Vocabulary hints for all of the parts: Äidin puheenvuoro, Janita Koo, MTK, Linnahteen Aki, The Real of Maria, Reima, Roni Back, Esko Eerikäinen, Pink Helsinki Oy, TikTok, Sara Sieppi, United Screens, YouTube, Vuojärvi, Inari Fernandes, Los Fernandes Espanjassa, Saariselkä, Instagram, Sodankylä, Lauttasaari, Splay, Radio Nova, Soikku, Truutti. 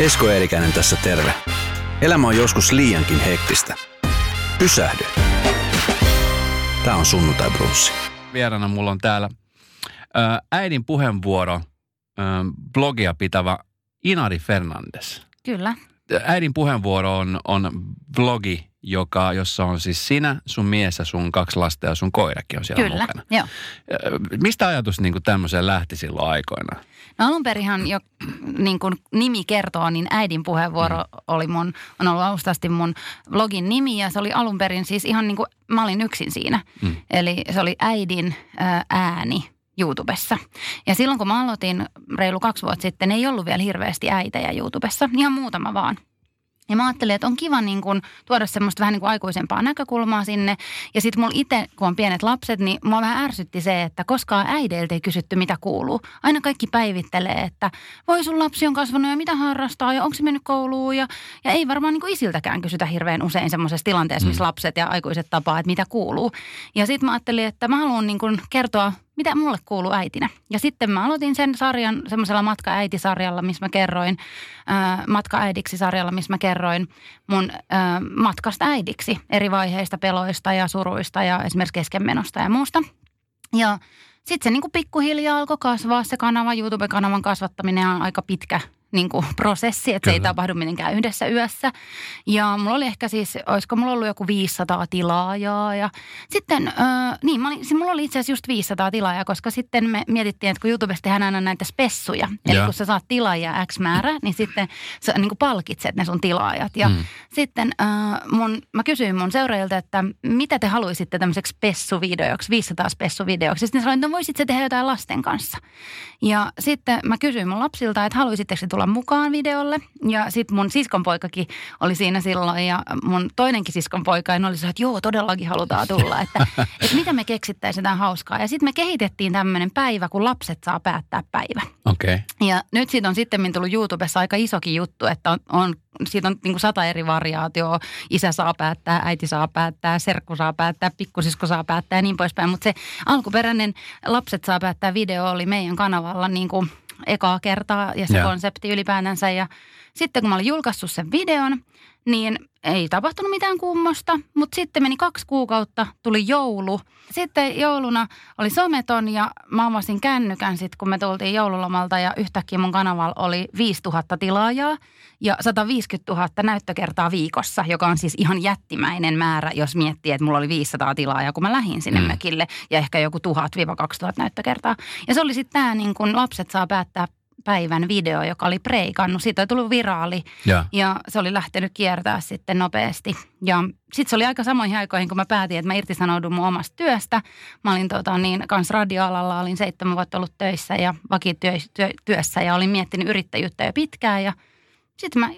Esko Eerikäinen tässä terve. Elämä on joskus liiankin hektistä. Pysähdy. Tää on Sunnuntai Brunssi. Vieraana mulla on täällä Äidin puheenvuoro blogia pitävä Inari Fernandes. Kyllä. Äidin puheenvuoro on blogi, jossa on siis sinä, sun mies ja sun kaksi lasta ja sun koirakin on siellä mukana. Kyllä, joo. Mistä ajatus niin kuin tämmöiseen lähti silloin aikoinaan? No alun perinhan jo, niin kuin nimi kertoo, niin Äidin puheenvuoro oli on ollut alustasti mun blogin nimi ja se oli alun perin siis ihan niin kuin mä olin yksin siinä. Mm. Eli se oli Äidin ääni YouTubessa. Ja silloin kun mä aloitin reilu 2 vuotta sitten, ei ollut vielä hirveästi äitejä YouTubessa, ihan muutama vaan. Ja mä ajattelin, että on kiva niin kun tuoda semmoista vähän niin kuin aikuisempaa näkökulmaa sinne. Ja sitten mulla itse, kun on pienet lapset, niin mua vähän ärsytti se, että koskaan äideiltä ei kysytty, mitä kuuluu. Aina kaikki päivittelee, että voi sun lapsi on kasvanut ja mitä harrastaa ja onko se mennyt kouluun. Ja ei varmaan niin kuin isiltäkään kysytä hirveän usein semmoisessa tilanteessa, missä lapset ja aikuiset tapaa, että mitä kuuluu. Ja sitten mä ajattelin, että mä haluan niin kun kertoa, mitä mulle kuuluu äitinä. Ja sitten mä aloitin sen sarjan semmoisella matkaäitisarjalla, missä mä kerroin, matkaäidiksi-sarjalla, missä mä kerroin mun matkasta äidiksi. Eri vaiheista, peloista ja suruista ja esimerkiksi keskenmenosta ja muusta. Ja sitten se niin kuin pikkuhiljaa alkoi kasvaa se kanava. YouTube-kanavan kasvattaminen on aika pitkä niin kuin prosessi, että se ei tapahdu mitenkään yhdessä yössä. Ja mulla oli ehkä siis, olisiko mulla ollut joku 500 tilaajaa ja sitten, mulla oli itse asiassa just 500 tilaajaa, koska sitten me mietittiin, että kun YouTubessa tehdään aina näitä spessuja, eli kun sä saat tilaajia X määrä, niin sitten sä niin kuin palkitset ne sun tilaajat. Ja sitten mä kysyin mun seuraajilta, että mitä te haluaisitte tämmöiseksi spessuvideoksi, 500 spessuvideoksi. Sitten ne sanoin, että voisit sä tehdä jotain lasten kanssa. Ja sitten mä kysyin mun lapsilta, että haluaisitteko se tulla mukaan videolle. Ja sitten mun siskonpoikakin oli siinä silloin ja mun toinenkin siskonpoika ja ne oli se, että joo, todellakin halutaan tulla. Että mitä me keksittäisiin jotain hauskaa. Ja sitten me kehitettiin tämmöinen päivä, kun lapset saa päättää päivä. Okei. Okay. Ja nyt siitä on sitten tullut YouTubessa aika isokin juttu, että siitä on niin kuin 100 eri variaatioa. Isä saa päättää, äiti saa päättää, serkku saa päättää, pikkusisko saa päättää ja niin poispäin. Mutta se alkuperäinen lapset saa päättää video oli meidän kanavalla niin kuin ekaa kertaa ja se konsepti ylipäätänsä. Ja sitten kun mä olin julkaissut sen videon, niin ei tapahtunut mitään kummosta, mutta sitten meni 2 kuukautta, tuli joulu. Sitten jouluna oli someton ja mä avasin kännykän sitten, kun me tultiin joululomalta ja yhtäkkiä mun kanavalla oli 5000 tilaajaa ja 150 000 näyttökertaa viikossa, joka on siis ihan jättimäinen määrä, jos miettii, että mulla oli 500 tilaajaa, kun mä lähdin sinne mökille ja ehkä joku 1000-2000 näyttökertaa. Ja se oli sitten tämä niin kun lapset saa päättää päivän video, joka oli preikannut. Siitä oli tullut viraali ja se oli lähtenyt kiertää sitten nopeasti. Ja sitten se oli aika samoihin aikoihin, kun mä päätin, että mä irtisanoudun mun omasta työstä. Mä olin kanssa radioalalla, olin 7 vuotta ollut töissä ja vakityössä ja olin miettinyt yrittäjyyttä jo pitkään. Ja sitten mä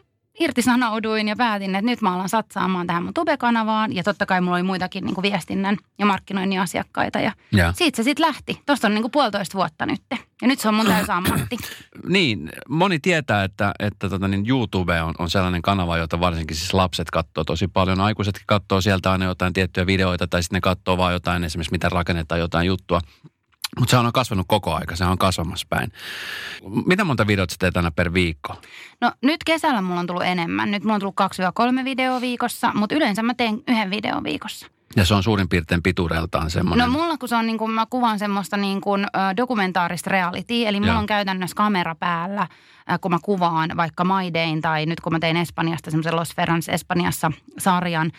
irtisanouduin ja päätin, että nyt mä alan satsaamaan tähän mun Tube-kanavaan. Ja totta kai mulla oli muitakin niin kuin viestinnän ja markkinoinnin asiakkaita. Ja siitä se sitten lähti. Tuosta on niin kuin 1,5 vuotta nyt. Ja nyt se on mun täysammatti. Niin, moni tietää, että YouTube on sellainen kanava, jota varsinkin siis lapset katsoo tosi paljon. Aikuisetkin katsoo sieltä aina jotain tiettyjä videoita tai sitten ne katsoo vaan jotain, esimerkiksi mitä rakennetaan jotain juttua. Mutta sehän on kasvanut koko aika, sehän on kasvamassa päin. Mitä monta videota sä teet aina per viikko? No nyt kesällä mulla on tullut enemmän. Nyt mulla on tullut 2-3 videoa viikossa, mutta yleensä mä teen 1 videon viikossa. Ja se on suurin piirtein pituudeltaan semmoinen. No mulla, kun se on niin kuin, mä kuvaan semmoista niin kuin dokumentaarista realityä, eli mulla on käytännössä kamera päällä, kun mä kuvaan vaikka Maidein tai nyt kun mä tein Espanjasta semmoisen Los Fernandes Espanjassa sarjan,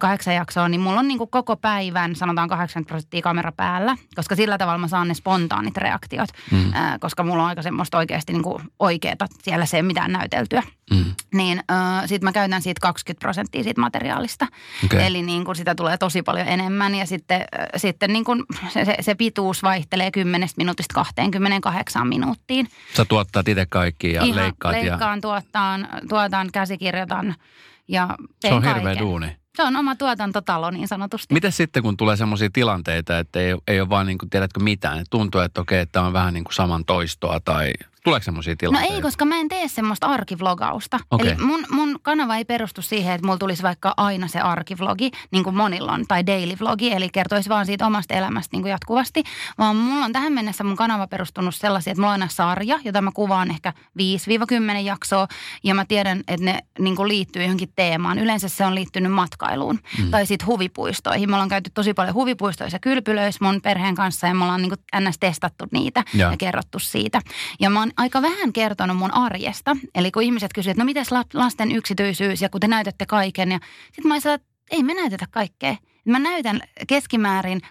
8 jaksoa, niin mulla on niin kuin koko päivän, sanotaan 80% kamera päällä, koska sillä tavalla mä saan ne spontaanit reaktiot, koska mulla on aika semmoista oikeasti niin kuin oikeata, siellä se ei mitään näyteltyä. Niin sit mä käytän siitä 20% siitä materiaalista. Okay. Eli niin kuin sitä tulee tosi paljon enemmän ja sitten niin kuin se pituus vaihtelee 10 minuutista 28 minuuttiin. Sä tuottat itse kaikki ja leikkaan, tuotan, käsikirjoitan ja teen kaiken. Se on hirveä duuni. Se on oma tuotantotalo niin sanotusti. Miten sitten, kun tulee semmoisia tilanteita, että ei ole vaan niin kuin, tiedätkö mitään, että tuntuu, että okei, että on vähän niin kuin saman toistoa tai Tuleeko semmoisia tilanteita? No ei, koska mä en tee semmoista arkivlogausta. Okay. Eli mun kanava ei perustu siihen, että mulla tulisi vaikka aina se arkivlogi, niin kuin monilla on, tai dailyvlogi, eli kertoisi vaan siitä omasta elämästä niin kuin jatkuvasti. Vaan mulla on tähän mennessä mun kanava perustunut sellaisiin, että mulla on aina sarja, jota mä kuvaan ehkä 5-10 jaksoa, ja mä tiedän, että ne niin kuin liittyy johonkin teemaan. Yleensä se on liittynyt matkailuun, tai sitten huvipuistoihin. Me ollaan käyty tosi paljon huvipuistoissa kylpylöissä mun perheen kanssa, ja me ollaan niin kuin ns. Testattu niitä ja kerrottu siitä. Ja mä oon aika vähän kertonut mun arjesta. Eli kun ihmiset kysyvät, että no mitäs lasten yksityisyys ja kun te näytätte kaiken. Ja sitten mä oon sanonut, että ei me näytetä kaikkea. Mä näytän keskimäärin 20%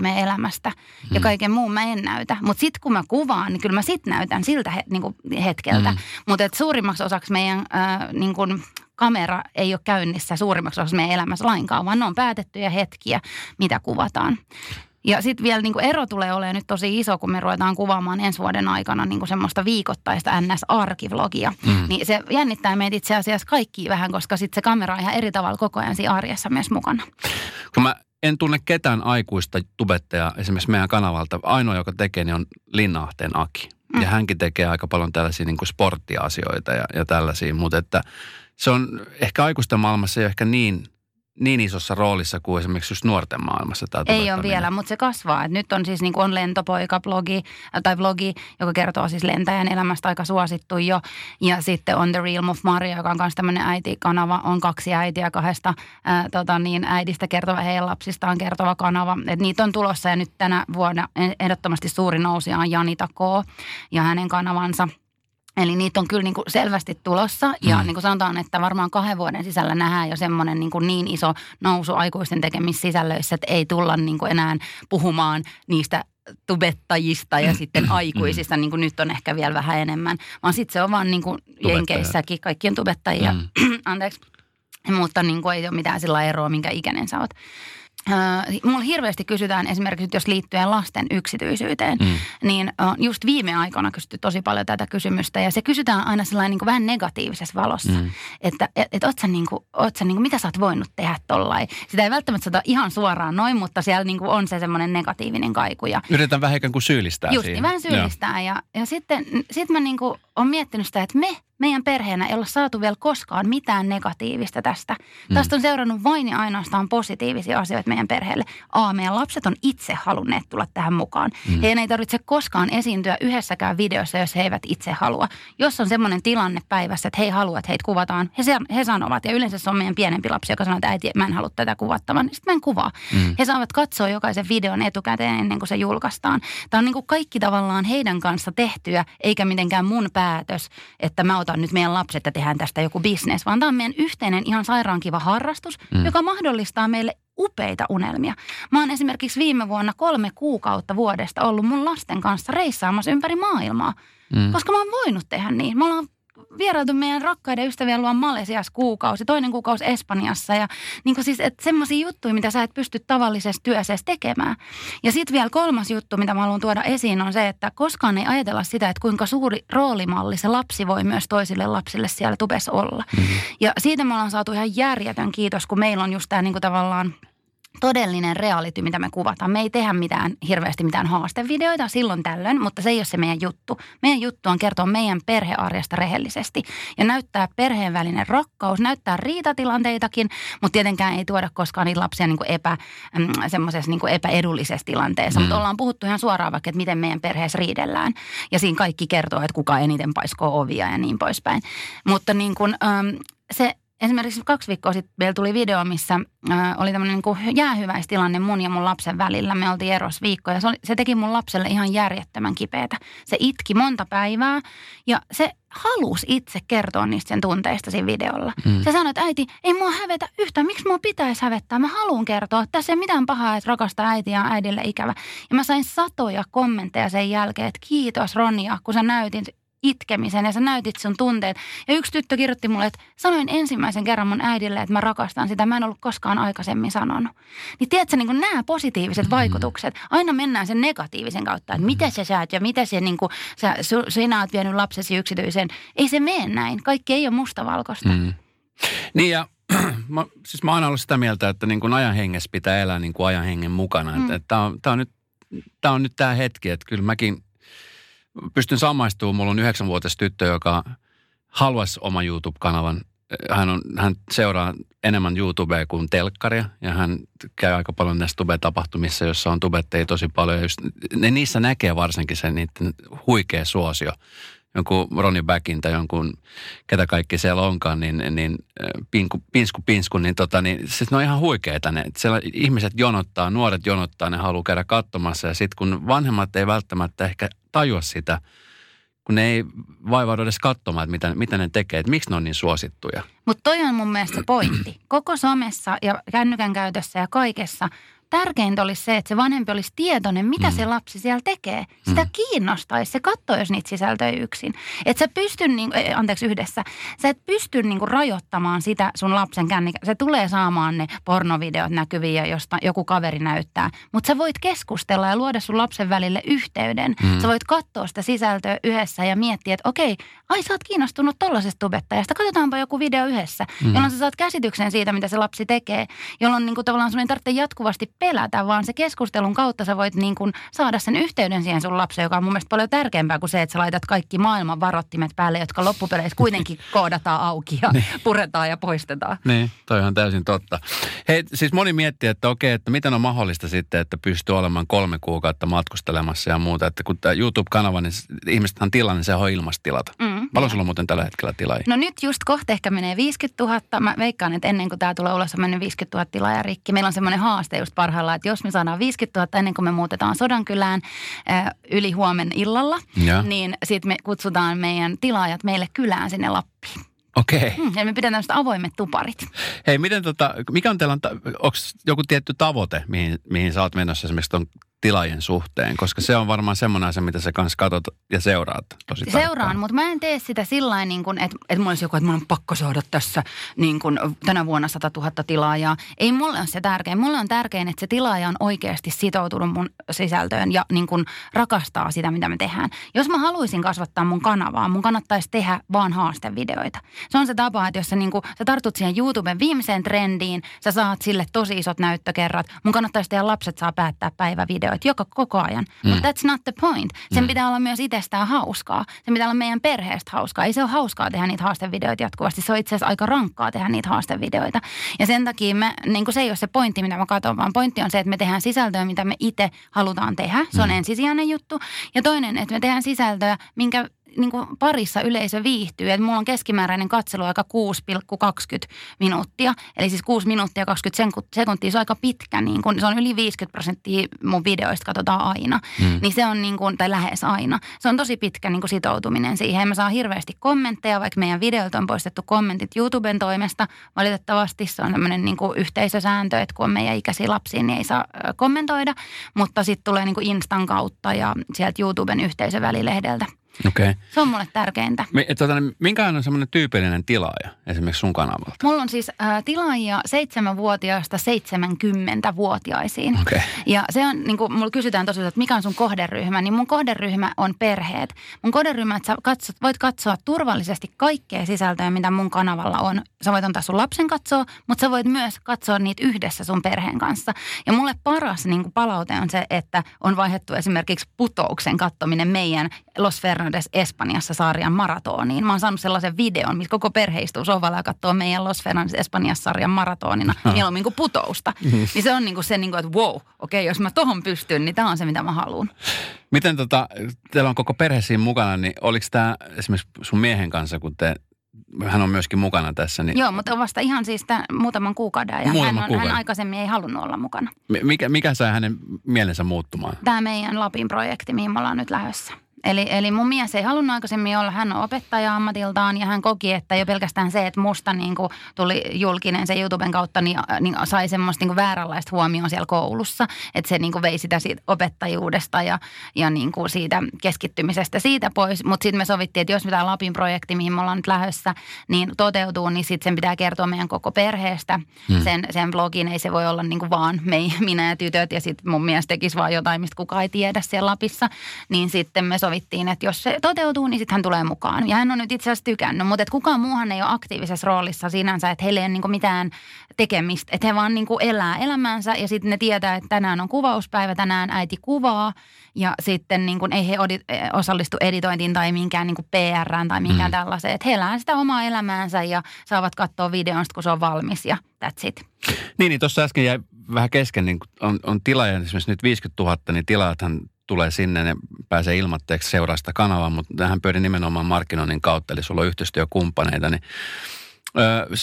meidän elämästä ja kaiken muun mä en näytä. Mutta sitten kun mä kuvaan, niin kyllä mä sit näytän siltä niinku hetkeltä. Mutta suurimmaksi osaksi meidän niinku, kamera ei ole käynnissä suurimmaksi osaksi meidän elämässä lainkaan, vaan ne on päätettyjä hetkiä, mitä kuvataan. Ja sitten vielä niinku ero tulee olemaan nyt tosi iso, kun me ruvetaan kuvaamaan ensi vuoden aikana niinku semmoista viikoittaista NS-arkivlogia. Niin se jännittää meitä itse asiassa kaikki vähän, koska sitten se kamera on ihan eri tavalla koko ajan siinä arjessa myös mukana. Kun mä en tunne ketään aikuista tubettajaa esimerkiksi meidän kanavalta. Ainoa, joka tekee, niin on Linnahteen Aki. Ja hänkin tekee aika paljon tällaisia niinku sporttiasioita ja tällaisia. Mutta että se on ehkä aikuisten maailmassa ei ehkä niin isossa roolissa kuin esimerkiksi just nuorten maailmassa. Ei ole vielä, mutta se kasvaa. Et nyt on siis niin kuin on lentopoika-blogi tai vlogi, joka kertoo siis lentäjän elämästä, aika suosittu jo. Ja sitten on The Real of Maria, joka on myös tämmöinen äitikanava. On 2 äitiä 2 äidistä kertova, heidän lapsistaan kertova kanava. Et niitä on tulossa ja nyt tänä vuonna ehdottomasti suuri nousija on Janita Koo ja hänen kanavansa. Eli niitä on kyllä niin kuin selvästi tulossa ja niin kuin sanotaan, että varmaan 2 vuoden sisällä nähdään jo semmoinen niin iso nousu aikuisten tekemissä sisällöissä, että ei tulla niin kuin enää puhumaan niistä tubettajista ja sitten aikuisista, niin kuin nyt on ehkä vielä vähän enemmän. Vaan sitten se on vaan niin kuin jenkeissäkin, kaikki on tubettajia, anteeksi, mutta niin kuin ei ole mitään sillä eroa, minkä ikäinen sä oot. Mulla hirveästi kysytään esimerkiksi, jos liittyen lasten yksityisyyteen, niin just viime aikoina kysytty tosi paljon tätä kysymystä ja se kysytään aina sellainen niin kuin vähän negatiivisessa valossa, että oot sä mitä sä oot voinut tehdä tollain. Sitä ei välttämättä sota ihan suoraan noin, mutta siellä niin kuin on se semmoinen negatiivinen kaiku. Ja yritetään vähän ikään kuin syyllistää just, siihen. Vähän syyllistää ja sitten mä niin kuin on miettinyt sitä, että meidän perheenä ei ole saatu vielä koskaan mitään negatiivista tästä. Tästä on seurannut vain ja ainoastaan positiivisia asioita meidän perheelle. Meidän lapset on itse halunneet tulla tähän mukaan. Heidän ei tarvitse koskaan esiintyä yhdessäkään videossa, jos he eivät itse halua. Jos on semmoinen tilanne päivässä, että he haluavat, että heitä kuvataan, he sanovat. Ja yleensä se on meidän pienempi lapsi, joka sanoo, että äiti, mä en halua tätä kuvattamaan, niin sitten mä en kuvaa. He saavat katsoa jokaisen videon etukäteen ennen kuin se julkaistaan. Tämä on niin kuin kaikki tavallaan heidän kanssa tehtyä, eikä mitenkään mun päätös, että mä otan nyt meidän lapset ja tehdään tästä joku business, vaan tämä on meidän yhteinen ihan sairaankiva harrastus, joka mahdollistaa meille upeita unelmia. Mä oon esimerkiksi viime vuonna 3 kuukautta vuodesta ollut mun lasten kanssa reissaamassa ympäri maailmaa, koska mä oon voinut tehdä niin. Me ollaan vierailtu meidän rakkaiden ystävien luon Malesiassa kuukausi, 2. kuukausi Espanjassa ja niin kuin siis, että semmoisia juttuja, mitä sä et pysty tavallisessa työssä tekemään. Ja sitten vielä 3. juttu, mitä mä haluan tuoda esiin, on se, että koskaan ei ajatella sitä, että kuinka suuri roolimalli se lapsi voi myös toisille lapsille siellä tubessa olla. Ja siitä me ollaan saatu ihan järjetön kiitos, kun meillä on just tämä niin kuin tavallaan todellinen reality, mitä me kuvataan. Me ei tehdä hirveästi mitään haastevideoita silloin tällöin, mutta se ei ole se meidän juttu. Meidän juttu on kertoa meidän perhearjesta rehellisesti ja näyttää perheen välinen rakkaus, näyttää riitatilanteitakin, mutta tietenkään ei tuoda koskaan niitä lapsia niin kuin semmoisessa niin kuin epäedullisessa tilanteessa. Mutta ollaan puhuttu ihan suoraan vaikka, että miten meidän perheessä riidellään ja siinä kaikki kertoo, että kuka eniten paiskoo ovia ja niin poispäin. Mutta niin kuin, se esimerkiksi 2 viikkoa sitten meillä tuli video, missä oli tämmöinen niin kuin jäähyväistilanne mun ja mun lapsen välillä. Me oltiin eros viikko ja se teki mun lapselle ihan järjettömän kipeätä. Se itki monta päivää ja se halusi itse kertoa niistä sen tunteista siinä videolla. Se sanoi, että äiti, ei mua hävetä yhtään. Miksi mua pitäisi hävettää? Mä haluan kertoa. Tässä ei mitään pahaa, että rakastaa äitiä on äidille ikävä. Ja mä sain 100 kommentteja sen jälkeen, että kiitos Ronia, kun sä näytit itkemisen ja sä näytit sun tunteet. Ja yksi tyttö kirjoitti mulle, että sanoin ensimmäisen kerran mun äidille, että mä rakastan sitä. Mä en ollut koskaan aikaisemmin sanonut. Niin tiedätkö, niin kuin nämä positiiviset vaikutukset, aina mennään sen negatiivisen kautta, että mitä sä saat ja mitä se, niin kuin, sinä oot vienyt lapsesi yksityiseen. Ei se mene näin. Kaikki ei ole mustavalkoista. Niin ja mä oon aina ollut sitä mieltä, että niin kuin ajan hengessä pitää elää niin kuin ajan hengen mukana. Tämä on nyt tämä hetki, että kyllä mäkin pystyn samaistumaan. Mulla on 9-vuotias tyttö, joka haluaisi oman YouTube-kanavan. Hän seuraa enemmän YouTubea kuin telkkaria ja hän käy aika paljon näissä tube-tapahtumissa, jossa on tubetteja tosi paljon. Just, ne niissä näkee varsinkin sen niiden huikea suosio. Jonkun Roni Backin tai jonkun, ketä kaikki siellä onkaan, niin pinsku, niin siis ne on ihan huikeita ne. Siellä ihmiset jonottaa, nuoret jonottaa, ne haluaa käydä katsomassa ja sitten kun vanhemmat ei välttämättä ehkä tajua sitä, kun ne ei vaivaudu edes katsomaan, että mitä ne tekee, että miksi ne on niin suosittuja. Mutta toi on mun mielestä pointti. Koko somessa ja kännykän käytössä ja kaikessa tärkeintä olisi se, että se vanhempi olisi tietoinen, mitä se lapsi siellä tekee. Sitä kiinnostaisi, se katsoo, jos niitä sisältöjä yksin. Että sä pystyn, yhdessä, sä et pysty niinku rajoittamaan sitä sun lapsen kännykän. Se tulee saamaan ne pornovideot näkyviä, josta joku kaveri näyttää. Mutta sä voit keskustella ja luoda sun lapsen välille yhteyden. Sä voit katsoa sitä sisältöä yhdessä ja miettiä, että okei, ai sä oot kiinnostunut tollasesta tubettajasta, katsotaanpa joku video yhdessä. Jolloin sä saat käsityksen siitä, mitä se lapsi tekee. Jolloin niinku tavallaan sun ei tarvitse jatkuvasti pelätä, vaan se keskustelun kautta sä voit niin kuin saada sen yhteyden siihen sun lapseen, joka on mun mielestä paljon tärkeämpää kuin se, että sä laitat kaikki maailman varottimet päälle, jotka loppupeleissä kuitenkin koodataan auki ja puretaan ja poistetaan. Niin, toi on täysin totta. Hei, siis moni miettii, että okei, että miten on mahdollista sitten, että pystyy olemaan 3 kuukautta matkustelemassa ja muuta, että kun tämä YouTube-kanava, niin ihmisethän tilaa, niin se on ilmasta tilata. Paljon sulla on muuten tällä hetkellä tilaajia? No nyt just kohta ehkä menee 50 000. Mä veikkaan, että ennen kuin tämä tulee ulos, on mennyt 50 000 tilaajia rikki. Meillä on semmoinen haaste just parhaillaan, että jos me saadaan 50 000 ennen kuin me muutetaan Sodankylään yli huomen illalla, niin sitten me kutsutaan meidän tilaajat meille kylään sinne Lappiin. Okei. Ja me pidetään tämmöiset avoimet tuparit. Hei, miten mikä on teillä, onko joku tietty tavoite, mihin sä oot menossa esimerkiksi ton tilaajien suhteen? Koska se on varmaan semmoinen asia, mitä sä kanssa katot ja seuraat tosi tarkkaan. Seuraan, mutta mä en tee sitä sillain, niin kuin, että mulla olisi joku, että mulla on pakko saada tässä niin kuin tänä vuonna 100 000 tilaajaa. Ei mulle ole se tärkein. Mulle on tärkein, että se tilaaja on oikeasti sitoutunut mun sisältöön ja niin kuin rakastaa sitä, mitä me tehdään. Jos mä haluaisin kasvattaa mun kanavaa, mun kannattaisi tehdä vaan haastevideoita. Se on se tapa, että jos sä, niin kuin, sä tartut siihen YouTuben viimeiseen trendiin, sä saat sille tosi isot näyttökerrat. Mun kannattaisi tehdä lapset saa päättää päivävideoita. Joka koko ajan. Mutta that's not the point. Sen pitää olla myös itsestään hauskaa. Sen pitää olla meidän perheestä hauskaa. Ei se ole hauskaa tehdä niitä haastevideoita jatkuvasti. Se on itse asiassa aika rankkaa tehdä niitä haastevideoita. Ja sen takia niin se ei ole se pointti, mitä mä katson, vaan pointti on se, että me tehdään sisältöä, mitä me itse halutaan tehdä. Se on ensisijainen juttu. Ja toinen, että me tehdään sisältöä, minkä niin kuin parissa yleisö viihtyy. Että mulla on keskimääräinen katseluaika 6,20 minuuttia. Eli siis 6 minuuttia 20 sekuntia. Se on aika pitkä. Niin kuin, se on yli 50% mun videoista katsotaan aina. Niin se on, niin kuin, tai lähes aina. Se on tosi pitkä niin kuin sitoutuminen siihen. Mä saan hirveästi kommentteja, vaikka meidän videolta on poistettu kommentit YouTuben toimesta. Valitettavasti se on tämmöinen niin kuin yhteisösääntö, että kun on meidän ikäisiä lapsia, niin ei saa kommentoida. Mutta sitten tulee niin kuin Instan kautta ja sieltä YouTuben yhteisövälilehdeltä. Okay. Se on mulle tärkeintä. Minkälainen on semmoinen tyypillinen tilaaja esimerkiksi sun kanavalta? Mulla on siis tilaajia 7-vuotiaasta 70-vuotiaisiin. Okay. Ja se on, niin kuin mulla kysytään tosiaan, että mikä on sun kohderyhmä, niin mun kohderyhmä on perheet. Mun kohderyhmä, että sä voit katsoa turvallisesti kaikkea sisältöä, mitä mun kanavalla on. Sä voit antaa sun lapsen katsoa, mutta sä voit myös katsoa niitä yhdessä sun perheen kanssa. Ja mulle paras niin kuin palaute on se, että on vaihdettu esimerkiksi putouksen katsominen meidän Los Fernandes Espanjassa -sarjan maratoniin. Mä oon saanut sellaisen videon, missä koko perhe istuu sohvalla ja katsoo meidän Los Fernandes Espanjassa -sarjan maratonina. Mieluummin kuin putousta. Niin se on niinku se, niinku, että wow, okei, jos mä tohon pystyn, niin tää on se, mitä mä haluun. Miten teillä on koko perhe siinä mukana, niin oliko tää esimerkiksi sun miehen kanssa, kun hän on myöskin mukana tässä. Niin... Joo, mutta on vasta ihan siis muutaman kuukauden ajan. Hän aikaisemmin ei halunnut olla mukana. Mikä sai hänen mielensä muuttumaan? Tää meidän Lapin projekti, mihin me ollaan nyt lähdössä. Eli mun mies ei halunnut aikaisemmin olla, hän on opettaja ammatiltaan ja hän koki, että jo pelkästään se, että musta niin kuin tuli julkinen se YouTuben kautta, niin sai semmoista niin kuin vääränlaista huomioon siellä koulussa, että se niin kuin vei sitä siitä opettajuudesta ja niin kuin siitä keskittymisestä siitä pois, mutta sitten me sovittiin, että jos tämä Lapin projekti, mihin me ollaan nyt lähdössä, niin toteutuu, niin sitten sen pitää kertoa meidän koko perheestä, sen blogin, ei se voi olla niin kuin vaan minä ja tytöt ja sitten mun mies tekisi vaan jotain, mistä kukaan ei tiedä siellä Lapissa, niin sitten me sovittiin, että jos se toteutuu, niin sitten hän tulee mukaan. Ja hän on nyt itse asiassa tykännyt, mutta kukaan muuhan ei ole aktiivisessa roolissa sinänsä, että heillä ei ole niin kuin mitään tekemistä. Että he vaan niin kuin elää elämänsä ja sitten ne tietää, että tänään on kuvauspäivä, tänään äiti kuvaa ja sitten niin kuin ei he osallistu editointiin tai minkään niin kuin PR:ään tai minkään tällaiseen. Että he elää sitä omaa elämäänsä ja saavat katsoa videon, kun se on valmis ja that's it. Niin tuossa äsken jäi vähän kesken, niin on tilaaja esimerkiksi nyt 50 000, niin tilaathan tulee sinne, ne pääsee ilmatteeksi seuraa sitä kanavaa, mutta tämähän pyörii nimenomaan markkinoinnin kautta, eli sulla on yhteistyökumppaneita, niin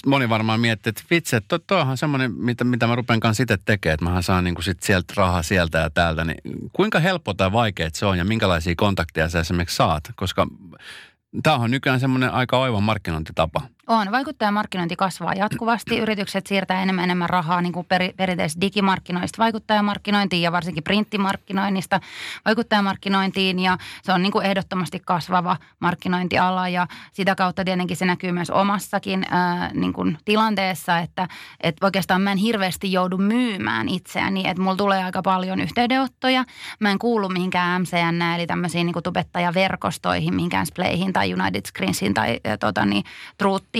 moni varmaan miettii, että vitsi, että tuohan on semmoinen, mitä mä rupean kanssa itse tekemään, että mähän saan niinku sit sieltä rahaa sieltä ja täältä, niin kuinka helppo tai vaikea se on ja minkälaisia kontakteja sä esimerkiksi saat, koska tämä on nykyään semmoinen aika oiva markkinointitapa. On. Vaikuttajamarkkinointi kasvaa jatkuvasti. Yritykset siirtää enemmän rahaa niin kuin perinteisesti digimarkkinoista vaikuttajamarkkinointiin ja varsinkin printtimarkkinoinnista vaikuttajamarkkinointiin. Ja se on niin kuin ehdottomasti kasvava markkinointiala ja sitä kautta tietenkin se näkyy myös omassakin niin kuin tilanteessa, että oikeastaan mä en hirveästi joudu myymään itseäni. Että mulla tulee aika paljon yhteydenottoja. Mä en kuulu mihinkään MCN eli tämmöisiin niin kuin tubettajaverkostoihin, mihinkään Splayhin tai United Screensiin tai Truuttiin.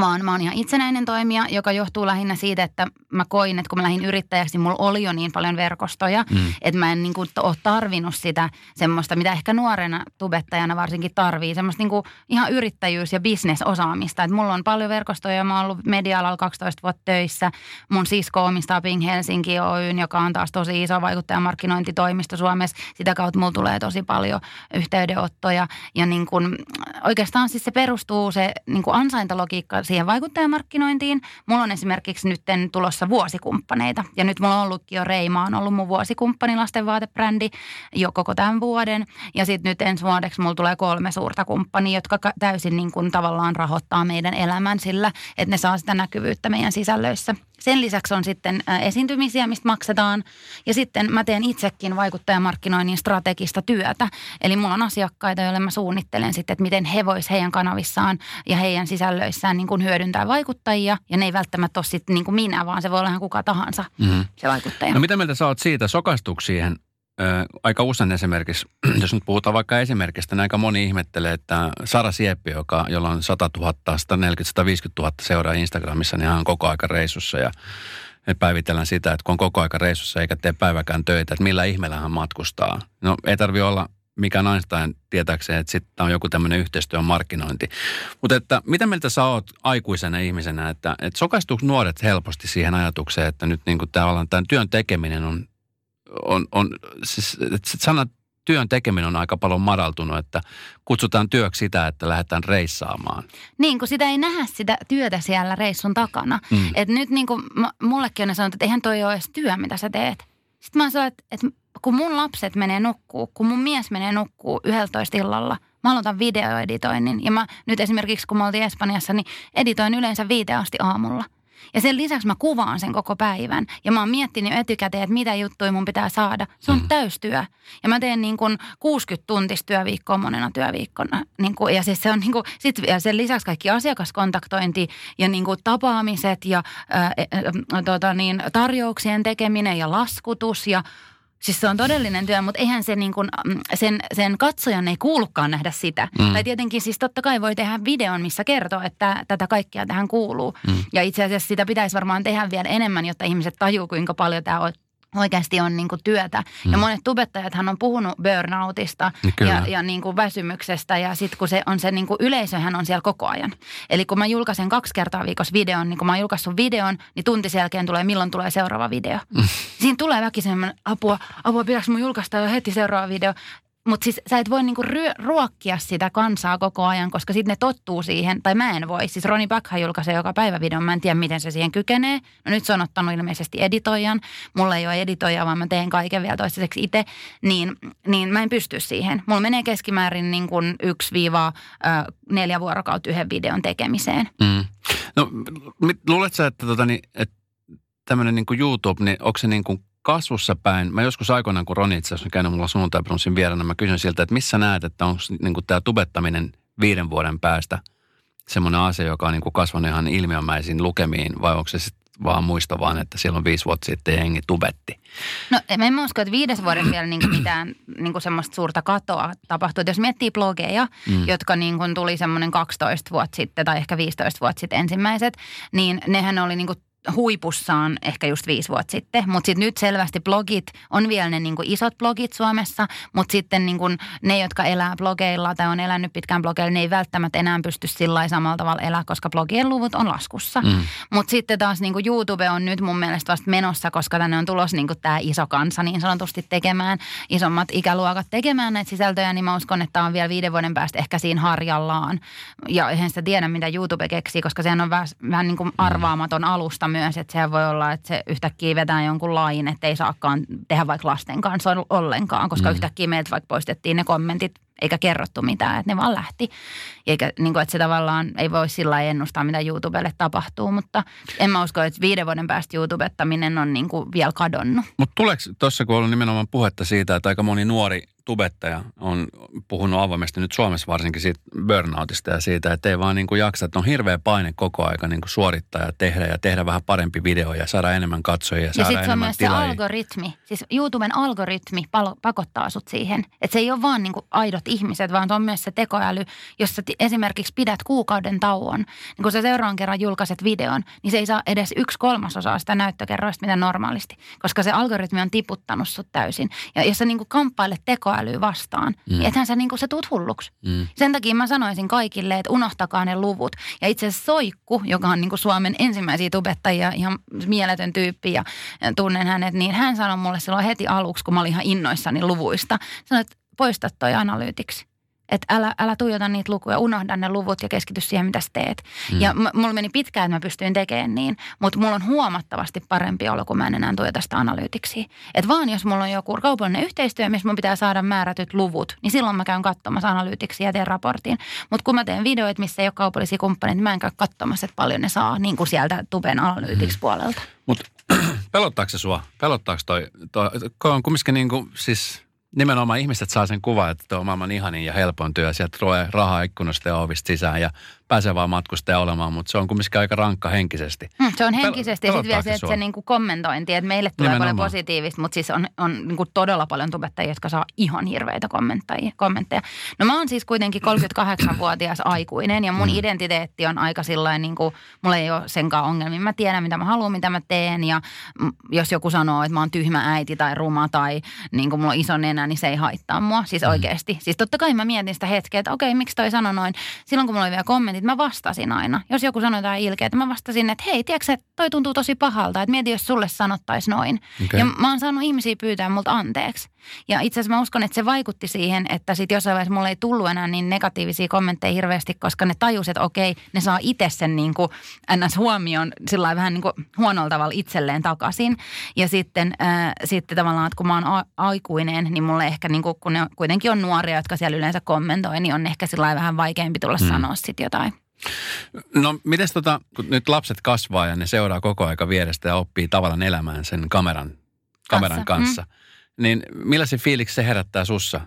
Vaan mä oon ihan itsenäinen toimija, joka johtuu lähinnä siitä, että mä koin, että kun mä lähdin yrittäjäksi, niin mulla oli jo niin paljon verkostoja, että mä en niin kuin ole tarvinnut sitä semmoista, mitä ehkä nuorena tubettajana varsinkin tarvii, semmoista niin kuin ihan yrittäjyys- ja bisnesosaamista. Että mulla on paljon verkostoja, mä oon ollut media-alalla 12 vuotta töissä, mun sisko omistaa Pink Helsinki Oyn, joka on taas tosi iso vaikuttajamarkkinointitoimisto Suomessa. Sitä kautta mulla tulee tosi paljon yhteydenottoja ja niin kuin, oikeastaan siis se perustuu se niin kuin ansaintalogiikka siihen vaikuttajamarkkinointiin. Mulla on esimerkiksi nyt tulossa vuosikumppaneita. Ja nyt mulla on ollutkin jo Reima, on ollut mun vuosikumppani lastenvaatebrändi jo koko tämän vuoden. Ja sitten nyt ensi vuodeksi mulla tulee 3 suurta kumppania, jotka täysin niin kuin tavallaan rahoittaa meidän elämän sillä, että ne saa sitä näkyvyyttä meidän sisällöissä. Sen lisäksi on sitten esiintymisiä, mistä maksetaan. Ja sitten mä teen itsekin vaikuttajamarkkinoinnin strategista työtä. Eli mulla on asiakkaita, joille mä suunnittelen sitten, että miten he vois heidän kanavissaan ja heidän sisällöissään niin kuin hyödyntää vaikuttajia. Ja ne ei välttämättä ole sitten niin kuin minä, vaan se voi olla ihan kuka tahansa se vaikuttaja. No mitä mieltä sä oot siitä? Sokastuuko siihen? Aika usein esimerkiksi, jos nyt puhutaan vaikka esimerkistä, niin aika moni ihmettelee, että Sara Sieppi, jolla on 100 000, 140, 150 000 seuraa Instagramissa, niin hän on koko aika reissussa ja me päivitellään sitä, että kun on koko aika reissussa eikä tee päiväkään töitä, että millä ihmeellä hän matkustaa. No ei tarvitse olla mikään Einstein tietääkseen, että sitten on joku tämmöinen yhteistyön markkinointi. Mutta että mitä mieltä sä oot aikuisena ihmisenä, että sokaistuuko nuoret helposti siihen ajatukseen, että nyt niin kuin tämän työn tekeminen on siis, sana työn tekeminen on aika paljon madaltunut, että kutsutaan työksi sitä, että lähdetään reissaamaan. Niin, kun sitä ei nähdä sitä työtä siellä reissun takana. Et nyt niin kuin mullekin on ne sanonut, että eihän toi ole edes työ, mitä sä teet. Sitten mä sanon, että kun mun lapset menee nukkuu, kun mun mies menee nukkuu 11 illalla, mä aloitan videoeditoinnin. Ja mä nyt esimerkiksi, kun me oltiin Espanjassa, niin editoin yleensä 5 asti aamulla. Ja sen lisäksi mä kuvaan sen koko päivän. Ja mä oon miettinyt etukäteen, että mitä juttuja mun pitää saada. Se on täystyö. Ja mä teen niin kuin 60 tuntista työviikkoa monena työviikkona. Niin kuin, ja siis se on niin kuin, sit, ja sen lisäksi kaikki asiakaskontaktointi ja niin kuin tapaamiset ja tarjouksien tekeminen ja laskutus ja siis se on todellinen työ, mutta eihän se niin kuin, sen katsojan ei kuulukaan nähdä sitä. Tai tietenkin siis totta kai voi tehdä videon, missä kertoo, että tätä kaikkea tähän kuuluu. Ja itse asiassa sitä pitäisi varmaan tehdä vielä enemmän, jotta ihmiset tajuu, kuinka paljon tämä oikeasti on niin kuin työtä. Ja monet tubettajathan on puhunut burnoutista ja niin kuin väsymyksestä. Ja sitten kun se on se niin kuin yleisöhän on siellä koko ajan. Eli kun mä julkaisen 2 kertaa viikossa videon, niin kun mä oon julkaissut videon, niin tunti sen jälkeen tulee, milloin tulee seuraava video. Siinä tulee väkisemmin apua, pitääkö mun julkaista jo heti seuraava video. Mutta siis sä et voi niinku ruokkia sitä kansaa koko ajan, koska sitten ne tottuu siihen, tai mä en voi. Siis Roni Backhan julkaisee joka päivä videon, mä en tiedä miten se siihen kykenee. No nyt se on ottanut ilmeisesti editoijan, mulla ei ole editoijaa, vaan mä teen kaiken vielä toistaiseksi itse, niin mä en pysty siihen. Mulla menee keskimäärin niin kuin 1-4 vuorokautta yhden videon tekemiseen. No luuletko sä, että tämmöinen niin kuin YouTube, niin onko se niin kuin kasvussa päin. Mä joskus aikoinaan, kun Roni itse asiassa on käynyt mulla sunnuntai-brunssin vieraana, mä kysyn siltä, että missä näet, että onko niin tämä tubettaminen 5 vuoden päästä semmoinen asia, joka on niin kasvanut ihan ilmiömäisiin lukemiin, vai onko se sitten vaan muista vaan, että silloin 5 vuotta sitten jengi tubetti. No mä en usko, että 5 vuoden vielä niin mitään niin semmoista suurta katoa tapahtuu. Että jos miettii blogeja, jotka niin tuli semmoinen 12 vuotta sitten tai ehkä 15 vuotta sitten ensimmäiset, niin nehän oli niin huipussaan ehkä just 5 vuotta sitten, mutta sitten nyt selvästi blogit on vielä ne niin kuin isot blogit Suomessa, mutta sitten niin kuin ne, jotka elää blogeilla tai on elänyt pitkään blogeilla, ne ei välttämättä enää pysty sillä samalla tavalla elää, koska blogien luvut on laskussa. Mutta sitten taas niin kuin YouTube on nyt mun mielestä vasta menossa, koska tänne on tulossa niin kuin tämä iso kansa niin sanotusti tekemään, isommat ikäluokat tekemään näitä sisältöjä, niin mä uskon, että on vielä 5 vuoden päästä ehkä siinä harjallaan. Ja eihän sitä tiedä, mitä YouTube keksii, koska sehän on vähän niin kuin arvaamaton alusta myös, että sehän voi olla, että se yhtäkkiä vetää jonkun lain, että ei saakaan tehdä vaikka lasten kanssa ollenkaan, koska yhtäkkiä meiltä vaikka poistettiin ne kommentit, eikä kerrottu mitään, että ne vaan lähti. Eikä, niin kuin, että se tavallaan ei voi sillä lailla ennustaa, mitä YouTubelle tapahtuu, mutta en mä usko, että 5 vuoden päästä YouTubettaminen on niin kuin vielä kadonnut. Mutta tuleeko tuossa, kun on nimenomaan puhetta siitä, että aika moni nuori tubettaja on puhunut avoimesti nyt Suomessa varsinkin siitä burnoutista ja siitä, että ei vaan niin kuin jaksa, että on hirveä paine koko aika niin kuin suorittaa ja tehdä vähän parempi video ja saada enemmän katsojia ja saada enemmän tilaa. Ja sitten se on myös se algoritmi, siis YouTuben algoritmi pakottaa sut siihen, että se ei ole vaan niin kuin aidot ihmiset, vaan se on myös se tekoäly, jos sä esimerkiksi pidät kuukauden tauon, niin kun sä seuraavan kerran julkaiset videon, niin se ei saa edes 1/3 sitä näyttökerroista, mitä normaalisti, koska se algoritmi on tiputtanut sut täysin. Ja jos sä niin kuin kamppailet tekoälyä vastaan, niin ethän sä, niin kuin, sä tuut hulluksi. Sen takia mä sanoisin kaikille, että unohtakaa ne luvut. Ja itse asiassa Soikku, joka on niin kuin Suomen ensimmäisiä tubettajia, ihan mieletön tyyppi ja tunnen hänet, niin hän sanoi mulle silloin heti aluksi, kun mä olin ihan innoissani luvuista, sanoi, että poista toi analyytiksi. Että älä tuijota niitä lukuja, unohda ne luvut ja keskity siihen, mitä sä teet. Ja mulla meni pitkään, että mä pystyin tekemään niin, mutta mulla on huomattavasti parempi olo, kun mä en enää tuijota sitä analyytiksiä. Että vaan jos mulla on joku kaupallinen yhteistyö, missä mun pitää saada määrätyt luvut, niin silloin mä käyn katsomassa analyytiksiä ja teen raportin. Mutta kun mä teen videoita, missä ei ole kaupallisia kumppaneita, niin mä en käy katsomassa, että paljon ne saa, niin kuin sieltä tuben analyytiksi puolelta. Mutta pelottaako se sua? Pelottaako toi? On kumminkin niin kuin siis... Nimenomaan ihmiset saa sen kuvan, että tuo on maailman ihanin ja helpoin työ. Sieltä tulee rahaa ikkunasta ja ovista sisään ja pääsee vaan matkustaja olemaan, mutta se on kumminkin aika rankka henkisesti. Se on henkisesti ja sitten vielä se, että se niinku kommentointi, että meille tulee nimenomaan paljon positiivista, mutta siis on niinku todella paljon tubettajia, jotka saa ihan hirveitä kommentteja. No mä oon siis kuitenkin 38-vuotias aikuinen ja mun identiteetti on aika sillain, niinku, mulla ei ole senkaan ongelmia. Mä tiedän, mitä mä haluan, mitä mä teen ja jos joku sanoo, että mä oon tyhmä äiti tai ruma tai niinku mulla on iso nenä, niin se ei haittaa mua. Siis oikeasti. Siis totta kai mä mietin sitä hetkeä, että okei, miksi toi sanoi noin. Silloin kun mulla oli vielä kommentit, mä vastasin aina. Jos joku sanoi jotain ilkeä, että mä vastasin, että hei, tiedätkö sä, toi tuntuu tosi pahalta, että mieti, jos sulle sanottaisi noin. Okay. Ja mä oon saanut ihmisiä pyytää multa anteeksi. Ja itse asiassa mä uskon, että se vaikutti siihen, että sit jossain vaiheessa mulla ei tullut enää niin negatiivisia kommentteja hirveästi, koska ne tajus, että okei, ne saa itse sen niin kuin NS-huomioon sillä vähän niin kuin huonolla tavalla itselleen takaisin. Ja sitten tavallaan, että kun mä oon aikuinen, niin mulle ehkä, niin kuin, kun ne kuitenkin on nuoria, jotka siellä yleensä kommentoi, niin on ehkä sillä vähän vaikeampi tulla sanoa sitten jotain. No, mites kun nyt lapset kasvaa ja ne seuraa koko aika vierestä ja oppii tavallaan elämään sen kameran kanssa. Niin millaisia fiiliksi se herättää sussa?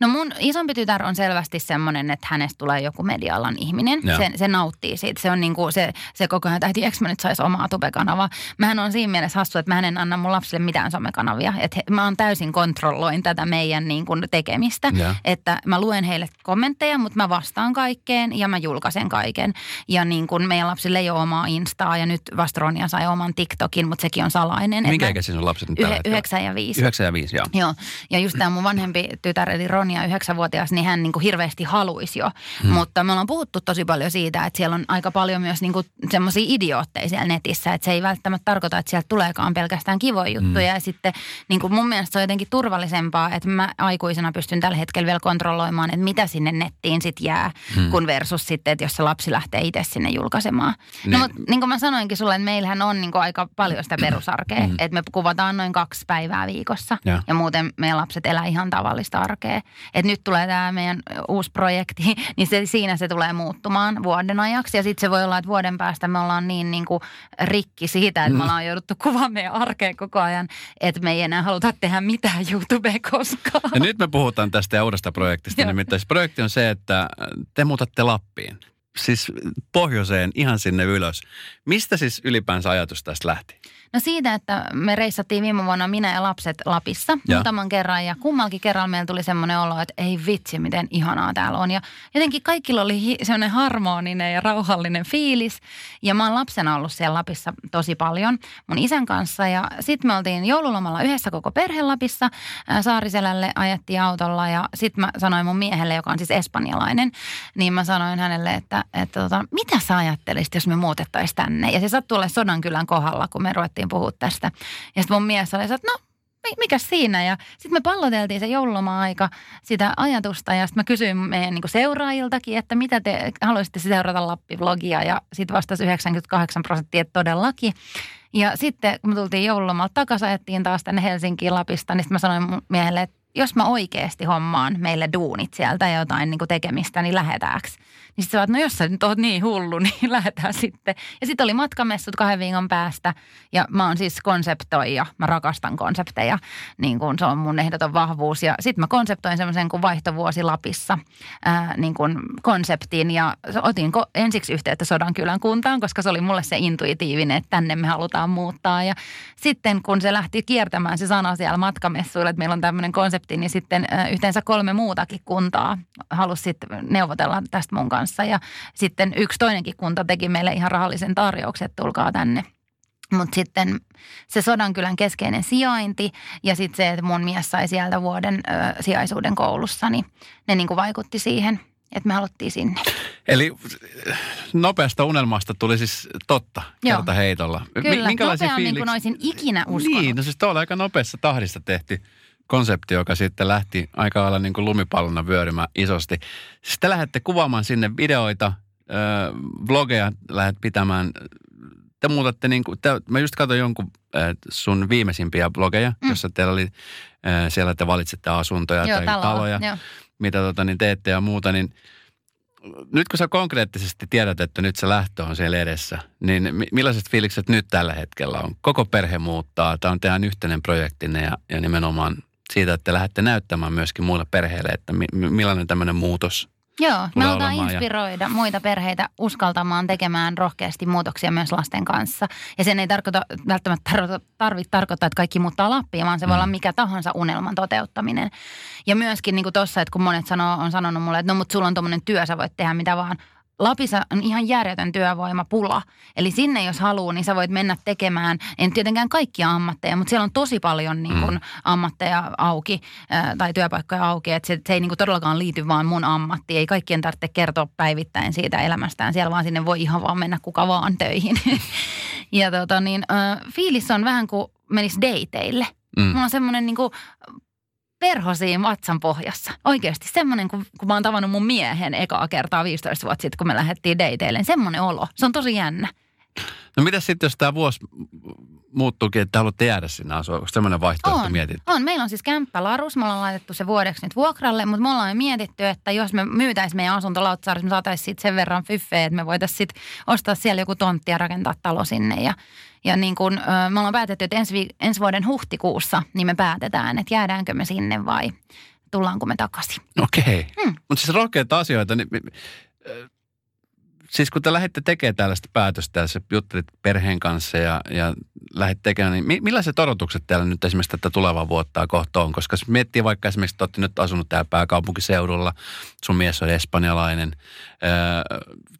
No mun isompi tytär on selvästi semmoinen, että hänestä tulee joku media-alan ihminen. Se nauttii siitä. Se on niinku se koko ajan, että eikö mä nyt saisi omaa tubekanavaa. Mähän on siinä mielessä hassu, että mä en anna mun lapsille mitään somekanavia. Että mä oon täysin kontrolloin tätä meidän niinku tekemistä. Ja. Että mä luen heille kommentteja, mutta mä vastaan kaikkeen ja mä julkaisen kaiken. Ja niinku meidän lapsille ei ole omaa Instaa ja nyt vasta Ronia sai oman TikTokin, mutta sekin on salainen. Minkä ikäisiä sun lapset nyt tällä hetkellä? 9 ja 5. 9 ja 5. Joo. Ja just tämä mun vanhempi tytär, eli Ronia, 9-vuotias, niin hän niinku hirveästi haluisi jo. Mutta me ollaan puhuttu tosi paljon siitä, että siellä on aika paljon myös niinku semmoisia idiootteja siellä netissä, että se ei välttämättä tarkoita, että sieltä tuleekaan pelkästään kivoja juttuja. Ja sitten niinku mun mielestä se on jotenkin turvallisempaa, että mä aikuisena pystyn tällä hetkellä vielä kontrolloimaan, että mitä sinne nettiin sitten jää, kun versus sitten, että jos se lapsi lähtee itse sinne julkaisemaan. No mutta niin kuin mä sanoinkin sulle, että meillähän on niinku aika paljon sitä perusarkea, että me kuvataan noin 2 päivää viikossa. Ja muuten meidän lapset elää ihan tavallista arkea. Et nyt tulee tämä meidän uusi projekti, niin siinä se tulee muuttumaan vuoden ajaksi. Ja sitten se voi olla, että vuoden päästä me ollaan niin kuin rikki siitä, että me ollaan jouduttu kuvaamaan meidän arkea koko ajan, että me ei enää haluta tehdä mitään YouTubea koskaan. Ja nyt me puhutaan tästä uudesta projektista. Nimittäin projekti on se, että te muutatte Lappiin. siis pohjoiseen ihan sinne ylös. Mistä siis ylipäänsä ajatus tästä lähti? No siitä, että me reissattiin viime vuonna minä ja lapset Lapissa muutaman kerran ja kummallakin kerralla meillä tuli semmoinen olo, että ei vitsi, miten ihanaa täällä on. Ja jotenkin kaikilla oli semmoinen harmoninen ja rauhallinen fiilis ja mä oon lapsena ollut siellä Lapissa tosi paljon mun isän kanssa ja sit me oltiin joululomalla yhdessä koko perhe Lapissa. Saariselälle ajettiin autolla ja sit mä sanoin mun miehelle, joka on siis espanjalainen, niin mä sanoin hänelle, että mitä sä ajattelisit, jos me muutettaisiin tänne? Ja se sattui olla Sodankylän kohdalla, kun me ruvettiin puhua tästä. Ja sitten mun mies oli, että no, mikä siinä? Ja sitten me palloteltiin se joululoma-aika sitä ajatusta ja sitten mä kysyin meidän niin kuin seuraajiltakin, että mitä te haluaisitte seurata Lappi-vlogia ja sitten vastasi 98%, että todellakin. Ja sitten kun me tultiin joululomalta takaisin, ajettiin taas tänne Helsinkiin Lapista, niin sitten mä sanoin mun miehelle, että jos mä oikeasti hommaan meille duunit sieltä ja jotain niin kuin tekemistä, niin lähdetäänkö? Niin sitten sä no jos sä nyt oot niin hullu, niin lähdetään sitten. Ja sitten oli matkamessut 2 viikon päästä ja mä oon siis konseptoija. Mä rakastan konsepteja, niin kuin se on mun ehdoton vahvuus. Ja sitten mä konseptoin semmoisen kuin vaihtovuosi Lapissa niin kuin konseptin ja otin ensiksi yhteyttä Sodankylän kuntaan, koska se oli mulle se intuitiivinen, että tänne me halutaan muuttaa. Ja sitten kun se lähti kiertämään se sana siellä matkamessuilla, että meillä on tämmöinen konsepti, niin sitten yhteensä 3 muutakin kuntaa halusi sitten neuvotella tästä mun kanssa. Ja sitten yksi toinenkin kunta teki meille ihan rahallisen tarjouksen, että tulkaa tänne. Mutta sitten se Sodankylän keskeinen sijainti ja sitten se, että mun mies sai sieltä vuoden sijaisuuden koulussa, niin ne niin kuin vaikutti siihen, että me haluttiin sinne. Eli nopeasta unelmasta tuli siis totta kerta heitolla. Kyllä, nopeammin kuin olisin ikinä uskonut. Niin, no siis tuolla aika nopeassa tahdissa tehty konsepti, joka sitten lähti aika lailla niin kuin lumipallona vyörymään isosti. Sitten lähdette kuvaamaan sinne videoita, vlogeja lähdet pitämään. Te muutatte niin kuin, mä just katsoin jonkun sun viimeisimpiä vlogeja, jossa teillä oli, siellä te valitsette asuntoja tai taloja, mitä niin teette ja muuta, niin nyt kun sä konkreettisesti tiedät, että nyt se lähtö on siellä edessä, niin millaiset fiilikset nyt tällä hetkellä on? Koko perhe muuttaa, tämä on teidän yhteinen projektinne ja nimenomaan siitä, että lähdette näyttämään myöskin muille perheille, että millainen tämmöinen muutos. Joo, me halutaan inspiroida muita perheitä uskaltamaan tekemään rohkeasti muutoksia myös lasten kanssa. Ja sen ei välttämättä tarvitse tarkoittaa, että kaikki muuttaa Lappiin, vaan se voi olla mikä tahansa unelman toteuttaminen. Ja myöskin niin kuin tuossa, että kun monet on sanonut mulle, että no mutta sulla on tommoinen työ, sä voit tehdä mitä vaan. Lapissa on ihan järjetön työvoimapula. Eli sinne jos haluaa, niin sä voit mennä tekemään, en tietenkään kaikkia ammatteja, mutta siellä on tosi paljon niin kun, ammatteja auki tai työpaikkoja auki. Että se ei niin kun, todellakaan liity vaan mun ammattiin. Ei kaikkien tarvitse kertoa päivittäin siitä elämästään siellä, vaan sinne voi ihan vaan mennä kuka vaan töihin. Ja fiilis on vähän kuin menisi dateille. Mulla on semmoinen niinku perho siinä vatsan pohjassa. Oikeasti semmoinen, kun mä oon tavannut mun miehen ekaa kertaa 15 vuotta sitten, kun me lähdettiin dateilleen. Semmoinen olo. Se on tosi jännä. No mitä sitten, jos tämä vuosi muuttuukin, että haluatte jäädä sinne asua? Onko semmoinen vaihtoehto mietitty? On. Meillä on siis kämppä Larus. Me ollaan laitettu se vuodeksi nyt vuokralle, mutta me ollaan mietitty, että jos me myytäisiin meidän asunto Lauttasaarissa, me saataisiin siitä sen verran fyffeä, että me voitaisiin sitten ostaa siellä joku tontti ja rakentaa talo sinne. Ja niin kun, me ollaan päätetty, että ensi vuoden huhtikuussa niin me päätetään, että jäädäänkö me sinne vai tullaanko me takaisin. Okei. Mutta siis rohkeita asioita, niin siis kun te lähdette tekemään tällaista päätöstä ja sä juttelit perheen kanssa ja lähdet tekemään, niin millaiset odotukset täällä nyt esimerkiksi tätä tulevaa vuotta kohta on? Koska miettii vaikka esimerkiksi, että olette nyt asunut täällä pääkaupunkiseudulla, sun mies on espanjalainen,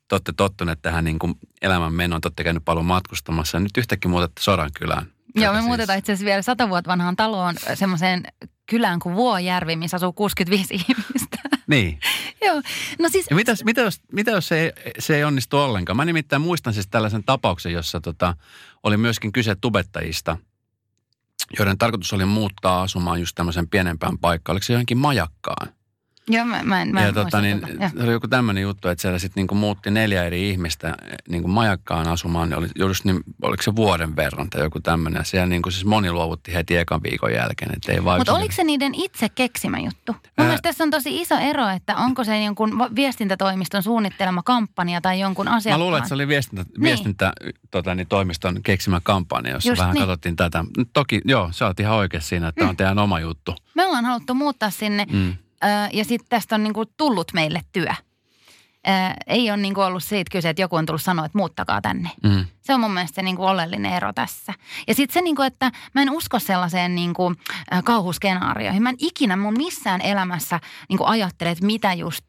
te olette tottuneet tähän niin kuin elämänmenoon, te olette käynyt paljon matkustamassa ja nyt yhtäkkiä muutatte Sodankylään. Joo, me muutetaan itse asiassa vielä 100 vuotta vanhaan taloon semmoiseen kylään kuin Vuojärvi, missä asuu 65 ihmistä. Niin. Joo. No siis mitä jos se ei onnistu ollenkaan? Mä nimittäin muistan siis tällaisen tapauksen, jossa oli myöskin kyse tubettajista, joiden tarkoitus oli muuttaa asumaan just tämmöisen pienempään paikkaan. Oliko se johonkin majakkaan? Joo, mä en ja se oli joku tämmöinen juttu, että siellä sitten niinku muutti 4 eri ihmistä niinku majakkaan asumaan. Oliko se vuoden verran tai joku tämmöinen. Siellä niinku siis moni luovutti heti ekan viikon jälkeen. Mutta oliko se niiden itse keksimä juttu? Mun mielestä tässä on tosi iso ero, että onko se jonkun viestintätoimiston suunnittelema kampanja tai jonkun asiakkaan. Mä luulen, että se oli viestintätoimiston keksimä kampanja, jossa just vähän katsottiin tätä. Toki, joo, sä oot ihan oikein siinä, että on teidän oma juttu. Me ollaan haluttu muuttaa sinne. Ja sitten tästä on niinku tullut meille työ. Ei ole niin kuin ollut siitä kyse, että joku on tullut sanoa, että muuttakaa tänne. Mm. Se on mun mielestä se niin kuin oleellinen ero tässä. Ja sitten se, niin kuin, että mä en usko sellaiseen niin kuin kauhuskenaarioihin. Mä en ikinä mun missään elämässä niin kuin ajattele, että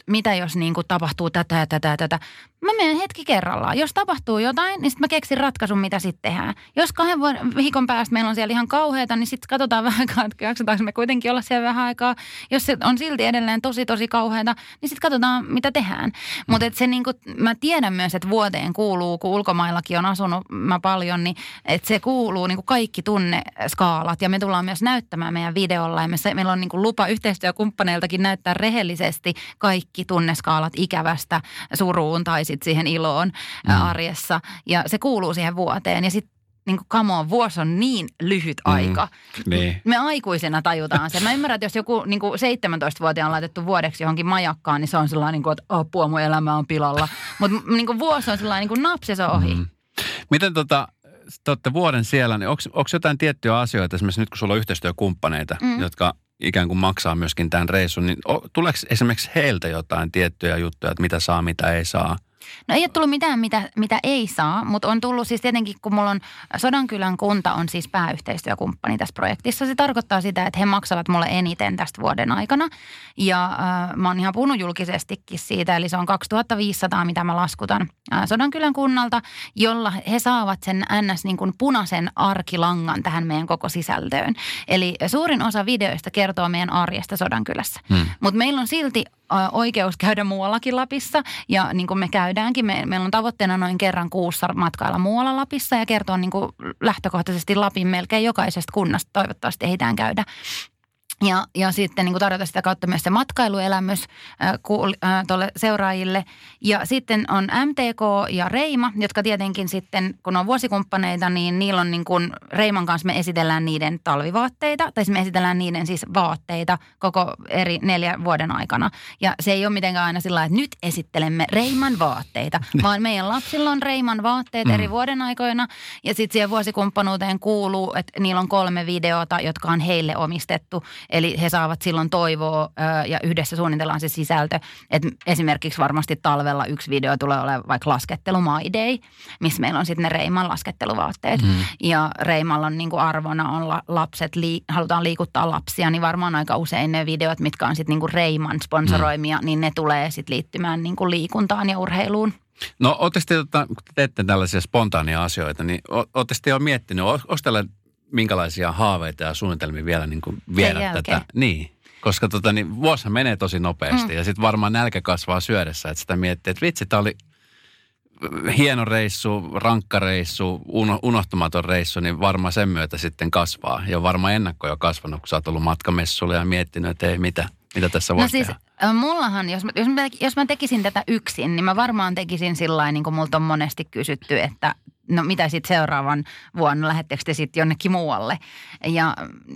mitä jos niin kuin tapahtuu tätä ja tätä ja tätä. Mä menen hetki kerrallaan. Jos tapahtuu jotain, niin sitten mä keksin ratkaisun, mitä sitten tehdään. Jos 2 viikon päästä meillä on siellä ihan kauheata, niin sitten katsotaan vähän aikaa, että jaksataanko me kuitenkin olla siellä vähän aikaa. Jos se on silti edelleen tosi kauheata, niin sitten katsotaan, mitä tehdään. Mutta että se niin kuin, mä tiedän myös, että vuoteen kuuluu, kun ulkomaillakin on asunut mä paljon, niin että se kuuluu niin kuin kaikki tunneskaalat. Ja me tullaan myös näyttämään meidän videolla. Ja meillä on niin kuin lupa yhteistyökumppaneiltakin näyttää rehellisesti kaikki tunneskaalat ikävästä suruun tai sitten siihen iloon arjessa. Ja se kuuluu siihen vuoteen. Ja sitten niin kuin come on, vuosi on niin lyhyt aika. Niin. Me aikuisena tajutaan se. Mä ymmärrän, että jos joku niin kuin 17-vuotiaan on laitettu vuodeksi johonkin majakkaan, niin se on sellainen, niin kuin, että apua, mun elämä on pilalla. Mutta niin kuin vuosi on sellainen, niin kuin napsi, se on ohi. Mm. Miten te olette vuoden siellä, niin onko jotain tiettyjä asioita, esimerkiksi nyt kun sulla on yhteistyökumppaneita, jotka ikään kuin maksaa myöskin tämän reissun, niin tuleeko esimerkiksi heiltä jotain tiettyjä juttuja, että mitä saa, mitä ei saa? No ei ole tullut mitään, mitä ei saa, mutta on tullut siis tietenkin, kun mulla on Sodankylän kunta on siis pääyhteistyökumppani tässä projektissa. Se tarkoittaa sitä, että he maksavat mulle eniten tästä vuoden aikana ja mä oon ihan puhunut julkisestikin siitä. Eli se on 2500, mitä mä laskutan Sodankylän kunnalta, jolla he saavat sen ns. Niin kuin punaisen arkilangan tähän meidän koko sisältöön. Eli suurin osa videoista kertoo meidän arjesta Sodankylässä, mutta meillä on silti oikeus käydä muuallakin Lapissa ja niin kuin me käydäänkin, meillä on tavoitteena noin kerran kuussa matkailla muualla Lapissa ja kertoa niin kuin lähtökohtaisesti Lapin melkein jokaisesta kunnasta, toivottavasti ehditään käydä. Ja sitten niin kuin tarjota sitä kautta myös se matkailuelämys tuolle seuraajille. Ja sitten on MTK ja Reima, jotka tietenkin sitten, kun on vuosikumppaneita, niin niillä on niin kuin Reiman kanssa me esitellään niiden talvivaatteita. Tai me esitellään niiden siis vaatteita koko eri 4 vuoden aikana. Ja se ei ole mitenkään aina sillä että nyt esittelemme Reiman vaatteita, vaan meidän lapsilla on Reiman vaatteet eri vuoden aikoina. Ja sitten siihen vuosikumppanuuteen kuuluu, että niillä on 3 videota, jotka on heille omistettu. Eli he saavat silloin toivoa ja yhdessä suunnitellaan se sisältö. Että esimerkiksi varmasti talvella 1 video tulee olemaan vaikka laskettelu My Day, missä meillä on sitten ne Reiman lasketteluvaatteet. Ja Reimalla on niinku arvona on lapset, halutaan liikuttaa lapsia, niin varmaan aika usein ne videot, mitkä on sitten niinku Reiman sponsoroimia, niin ne tulee sitten liittymään niinku liikuntaan ja urheiluun. No ootteko te, kun te teette tällaisia spontaania asioita, niin ootteko te jo miettinyt, minkälaisia haaveita ja suunnitelmia vielä niin kuin viedä tätä? Niin, koska vuosihan menee tosi nopeasti ja sitten varmaan nälkä kasvaa syödessä, että sitä miettii, että vitsi, tämä oli hieno reissu, rankka reissu, unohtumaton reissu, niin varmaan sen myötä sitten kasvaa. Ja varmaan ennakko jo kasvanut, kun sä oot ollut matkamessulla ja miettinyt, että ei mitään. Mitä tässä voisi tehdä? Siis mullahan, jos mä tekisin tätä yksin, niin mä varmaan tekisin sillain, niin kuin multa on monesti kysytty, että no mitä sitten seuraavan vuonna, lähettekö te sitten jonnekin muualle?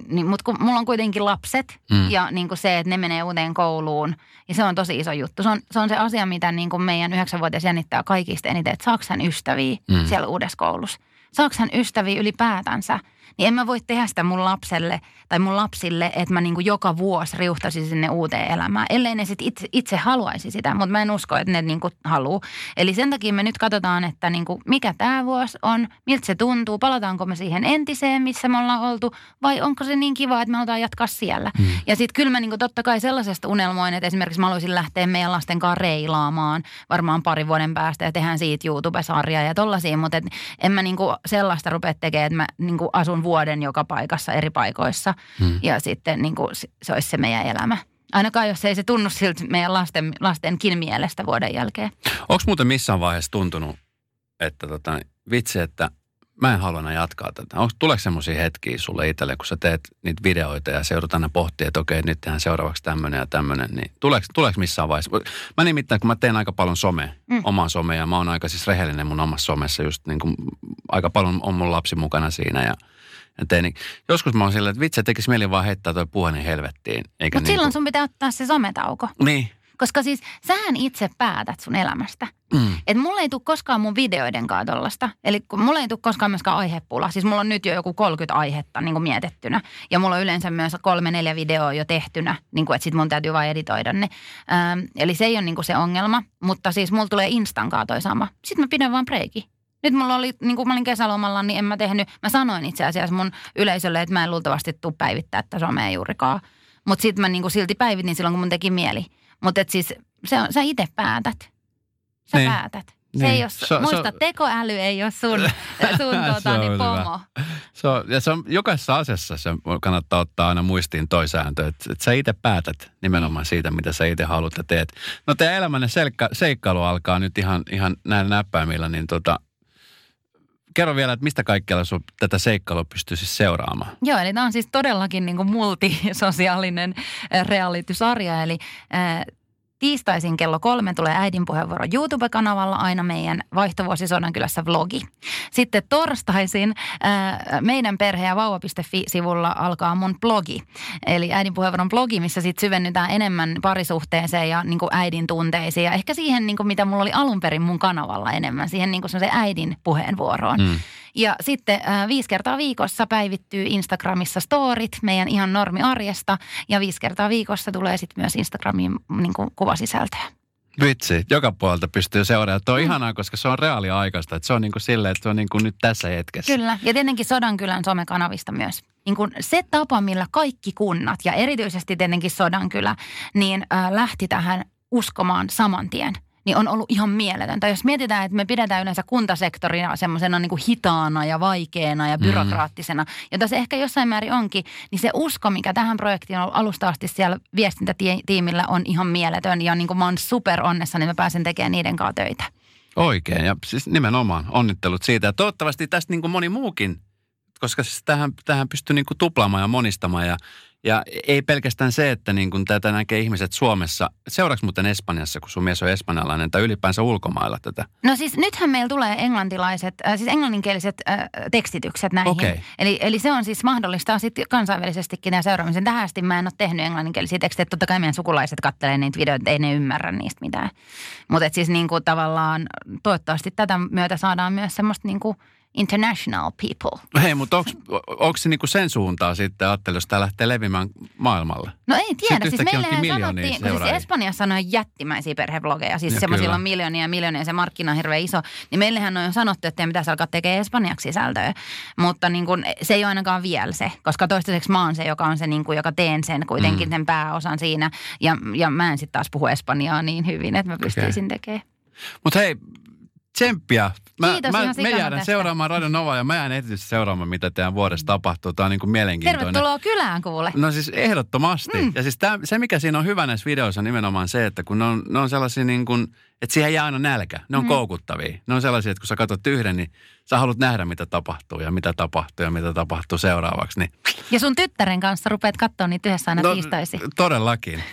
Niin, mutta kun mulla on kuitenkin lapset ja niin kuin se, että ne menee uuteen kouluun ja se on tosi iso juttu. Se on se asia, mitä niin kuin meidän 9-vuotias jännittää kaikista eniten, että saako hän ystäviä siellä uudessa koulussa? Saako hän ystäviä ylipäätänsä? Niin en mä voi tehdä sitä mun lapselle tai mun lapsille, että mä niinku joka vuosi riuhtaisin sinne uuteen elämään, ellei ne sit itse haluaisi sitä, mutta mä en usko, että ne niinku haluu. Eli sen takia me nyt katsotaan, että niinku mikä tää vuosi on, miltä se tuntuu, palataanko me siihen entiseen, missä me ollaan oltu, vai onko se niin kiva, että me halutaan jatkaa siellä. Ja sit kyllä mä niinku totta kai sellaisesta unelmoin, että esimerkiksi mä haluaisin lähteä meidän lasten kanssa reilaamaan varmaan 2 vuoden päästä ja tehdään siitä YouTube-sarjaa ja tollasia, mutta en mä niinku sellaista rupea tekemään, että mä niinku asun vuoden joka paikassa eri paikoissa ja sitten niin kuin, se olisi se meidän elämä. Ainakaan jos ei se tunnu siltä meidän lastenkin mielestä vuoden jälkeen. Onko muuten missään vaiheessa tuntunut, että vitsi, että mä en halua jatkaa tätä? Tuleeko semmoisia hetkiä sulle itselle, kun sä teet niitä videoita ja seurat aina pohtia, että okei, nyt tehdään seuraavaksi tämmöinen ja tämmöinen, niin tuleeko missään vaiheessa? Mä nimittäin, kun mä teen aika paljon somea, omaa somea, ja mä oon aika siis rehellinen mun omassa somessa, just niin kuin aika paljon on mun lapsi mukana siinä ja joskus mä oon silleen, että vitsi, tekisi mieli vaan heittää toi puheen helvettiin. Mutta silloin sun pitää ottaa se sometauko. Niin. Koska siis sähän itse päätät sun elämästä. Mm. Et mulla ei tule koskaan mun videoidenkaan tollasta. Eli mulla ei tule koskaan myöskään aihepula. Siis mulla on nyt jo joku 30 aihetta niin kuin mietittynä. Ja mulla on yleensä myös 3-4 videoa jo tehtynä, niin kuin, että sit mun täytyy vain editoida ne. Eli se ei ole niin kuin se ongelma. Mutta siis mulla tulee instankaan toi sama. Sitten mä pidän vaan breiki. Nyt mulla oli, niin kuin mä olin kesälomalla, niin en mä tehnyt. Mä sanoin itse asiassa mun yleisölle, että mä en luultavasti tuu päivittää tätä somea juurikaan. Mutta sit mä niin kuin silti päivitin silloin, kun mun teki mieli. Mutta et siis sä itse päätät. Sä niin. Päätät. Se niin. Ei ole, muista, tekoäly ei ole sun niin pomo. Ja se on jokaisessa asiassa, se kannattaa ottaa aina muistiin toi sääntö, että sä itse päätät nimenomaan siitä, mitä sä itse haluat ja teet. No teidän elämänne seikkailu alkaa nyt ihan näillä näppäimillä, niin kerro vielä, että mistä kaikkialla sun tätä seikkailua pystyy siis seuraamaan? Joo, eli tämä on siis todellakin niin kuin multisosiaalinen reality-sarja, eli tiistaisin kello 3 tulee Äidin puheenvuoro YouTube-kanavalla aina meidän vaihtovuosi Sodankylässä vlogi. Sitten torstaisin meidän perhe- ja vauva.fi-sivulla alkaa mun blogi. Eli Äidin puheenvuoron blogi, missä sitten syvennytään enemmän parisuhteeseen ja niin kuin äidin tunteisiin. Ja ehkä siihen, niin kuin mitä mulla oli alun perin mun kanavalla enemmän, siihen niin kuin semmoiseen äidin puheenvuoroon. Mm. Ja sitten 5 kertaa viikossa päivittyy Instagramissa storit meidän ihan normiarjesta. Ja 5 kertaa viikossa tulee sitten myös Instagramiin niin kuin kuvasisältöä. Vitsi, joka puolelta pystyy seuraamaan. Tuo on ihanaa, koska se on reaaliaikaista. Että se on niin kuin silleen, että se on niin kuin nyt tässä hetkessä. Kyllä, ja tietenkin Sodankylän somekanavista myös. Niin kuin se tapa, millä kaikki kunnat ja erityisesti tietenkin Sodankylä, niin lähti tähän uskomaan saman tien. Niin on ollut ihan mieletöntä. Jos mietitään, että me pidetään yleensä kuntasektorina semmoisena niin kuin hitaana ja vaikeana ja byrokraattisena, jota se ehkä jossain määrin onkin, niin se usko, mikä tähän projektiin on ollut alusta asti siellä viestintätiimillä on ihan mieletön. Ja niin kuin mä oon superonnessa, niin mä pääsen tekemään niiden kanssa töitä. Oikein, ja siis nimenomaan onnittelut siitä. Ja toivottavasti tästä niin kuin moni muukin, koska siis tähän pystyy niin kuin tuplaamaan ja monistamaan ja ei pelkästään se, että niin kun tätä näkee ihmiset Suomessa. Seuraatko muuten Espanjassa, kun sun mies on espanjalainen, tai ylipäänsä ulkomailla tätä? No siis nythän meillä tulee englanninkieliset tekstitykset näihin. Okay. Eli se on siis mahdollista sitten kansainvälisestikin nämä seuraamisen. Tähän asti mä en ole tehnyt englanninkielisiä tekstejä. Totta kai meidän sukulaiset katselee niitä videoita, ei ne ymmärrä niistä mitään. Mutta siis niin kuin tavallaan toivottavasti tätä myötä saadaan myös semmoista niin kuin international people. Hei, mutta onko se niinku sen suuntaa sitten ajattelee, jos tämä lähtee leviämään maailmalle? No ei tiedä. Siis meillähän sanottiin, kun siis Espanjassa on jättimäisiä perhevlogeja, siis semmoisilla on miljoonia ja miljoonia, se markkina on hirveän iso, niin meillähän on jo sanottu, että ei pitäisi alkaa tekemään espanjaksi sisältöä, mutta niin kun, se ei ole ainakaan vielä se, koska toistaiseksi mä oon se, joka on se, niin kun, joka teen sen kuitenkin sen pääosan siinä, ja mä en sitten taas puhu espanjaa niin hyvin, että mä pystyisin tekemään. Mutta hei, tsemppiä. Me jäädään seuraamaan Radio Novaa ja mä jään erityisesti seuraamaan, mitä teidän vuodessa tapahtuu. Tämä on niin kuin mielenkiintoinen. Tervetuloa kylään, kuule. No siis ehdottomasti. Ja siis se, mikä siinä on hyvä näissä videoissa, on nimenomaan se, että kun ne on sellaisia niin kuin, että siihen jää aina nälkä. Ne on koukuttavia. Ne on sellaisia, että kun sä katsot yhden, niin sä haluat nähdä, mitä tapahtuu ja mitä tapahtuu ja mitä tapahtuu seuraavaksi. Niin. Ja sun tyttären kanssa rupeat katsoa niitä yhdessä aina tiistaisin. Todellakin.